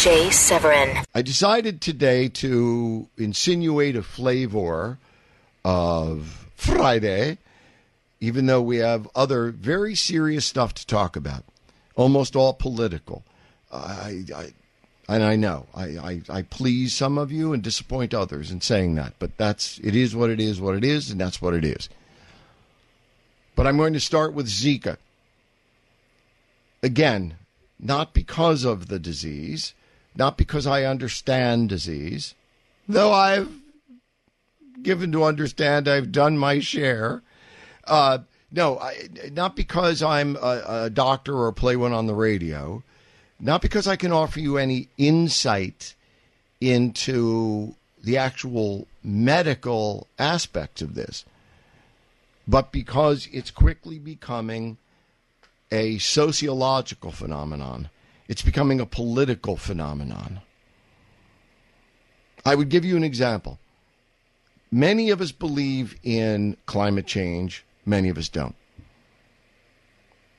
Jay Severin. I decided today to insinuate a flavor of Friday, even though we have other very serious stuff to talk about, almost all political. I please some of you and disappoint others in saying that, but it is what it is, and that's what it is. But I'm going to start with Zika. Again, not because of the disease, not because I understand disease, though I've given to understand I've done my share. Not because I'm a doctor or play one on the radio, not because I can offer you any insight into the actual medical aspects of this, but because it's quickly becoming a sociological phenomenon. It's becoming a political phenomenon. I would give you an example. Many of us believe in climate change. Many of us don't.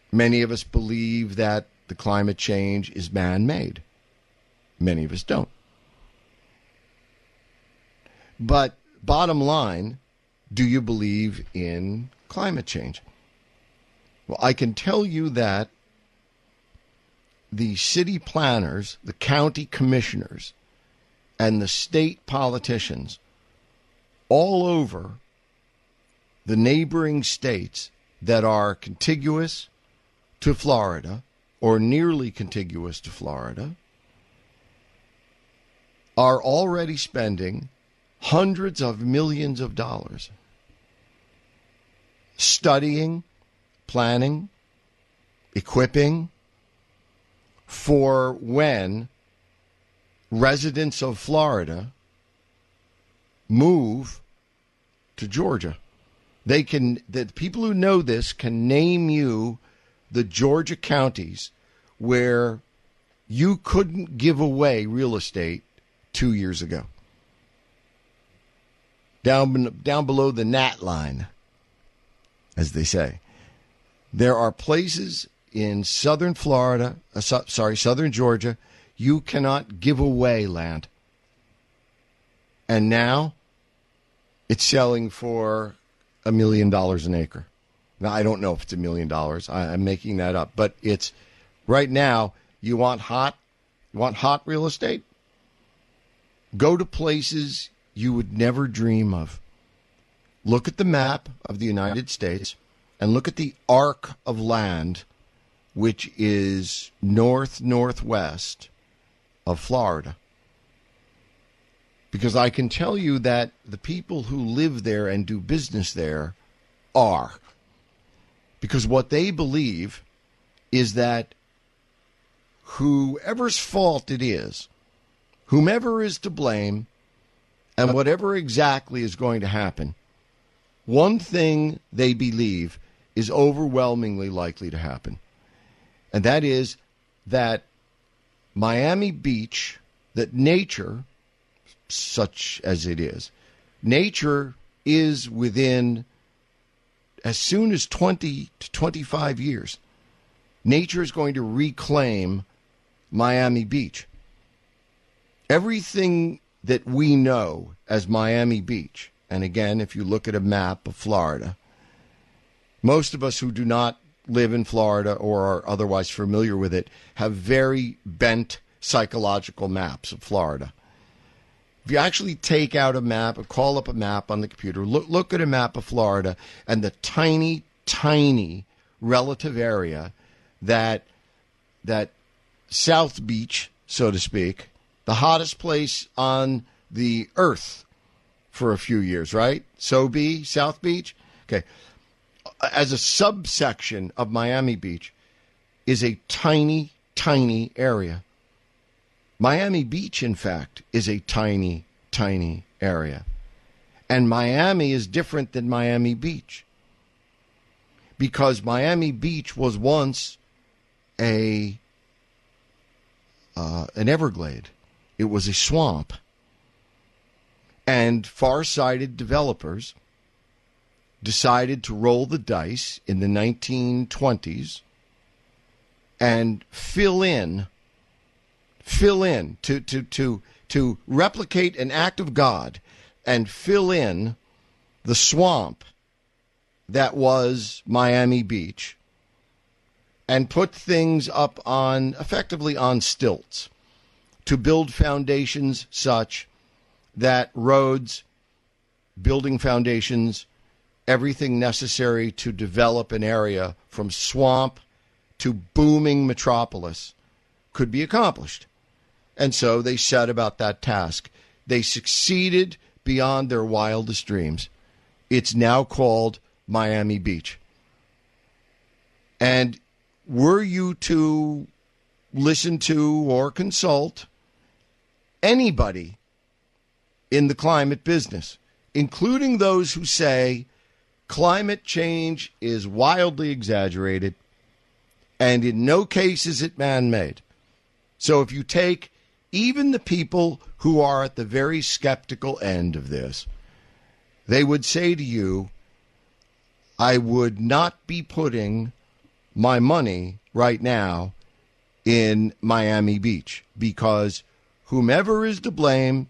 Many of us believe that the climate change is man-made. Many of us don't. But bottom line, do you believe in climate change? Well, I can tell you that the city planners, the county commissioners, and the state politicians all over the neighboring states that are contiguous to Florida or nearly contiguous to Florida are already spending hundreds of millions of dollars studying, planning, equipping for when residents of Florida move to Georgia. The people who know this can name you the Georgia counties where you couldn't give away real estate 2 years ago. Down below the gnat line, as they say. There are places in southern Georgia, you cannot give away land. And now it's selling for $1 million an acre. Now, I don't know if it's $1 million. I'm making that up. But it's right now, you want hot real estate? Go to places you would never dream of. Look at the map of the United States. And look at the arc of land, which is northwest of Florida. Because I can tell you that the people who live there and do business there are. Because what they believe is that whoever's fault it is, whomever is to blame, and whatever exactly is going to happen, one thing they believe is overwhelmingly likely to happen, and that is that Miami Beach, that nature, such as it is, nature is within, as soon as 20 to 25 years, nature is going to reclaim Miami Beach. Everything that we know as Miami Beach, and again, if you look at a map of Florida, most of us who do not live in Florida or are otherwise familiar with it have very bent psychological maps of Florida. If you actually take out a map or call up a map on the computer, look at a map of Florida and the tiny, tiny relative area that South Beach, so to speak, the hottest place on the earth for a few years, right? South Beach? Okay. As a subsection of Miami Beach is a tiny, tiny area. Miami Beach, in fact, is a tiny, tiny area. And Miami is different than Miami Beach, because Miami Beach was once an Everglade. It was a swamp. And far-sighted developers decided to roll the dice in the 1920s and fill in, to replicate an act of God and fill in the swamp that was Miami Beach and put things up effectively on stilts to build foundations such that roads, building foundations, everything necessary to develop an area from swamp to booming metropolis could be accomplished. And so they set about that task. They succeeded beyond their wildest dreams. It's now called Miami Beach. And were you to listen to or consult anybody in the climate business, including those who say climate change is wildly exaggerated and in no case is it man-made. So if you take even the people who are at the very skeptical end of this, they would say to you, I would not be putting my money right now in Miami Beach, because whomever is to blame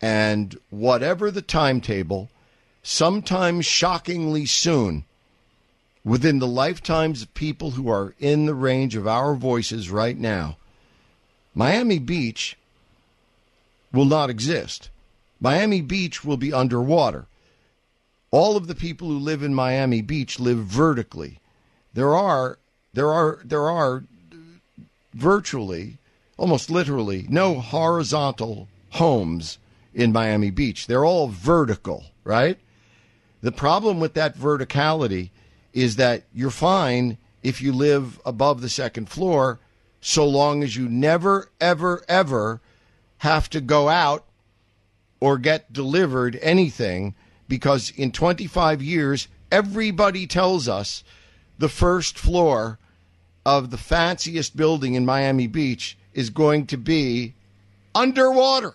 and whatever the timetable, sometime shockingly soon, within the lifetimes of people who are in the range of our voices right now, Miami Beach will not exist. Miami Beach will be underwater. All of the people who live in Miami Beach live vertically. There are virtually, almost literally, no horizontal homes in Miami Beach. They're all vertical, right? The problem with that verticality is that you're fine if you live above the second floor, so long as you never, ever, ever have to go out or get delivered anything, because in 25 years, everybody tells us the first floor of the fanciest building in Miami Beach is going to be underwater.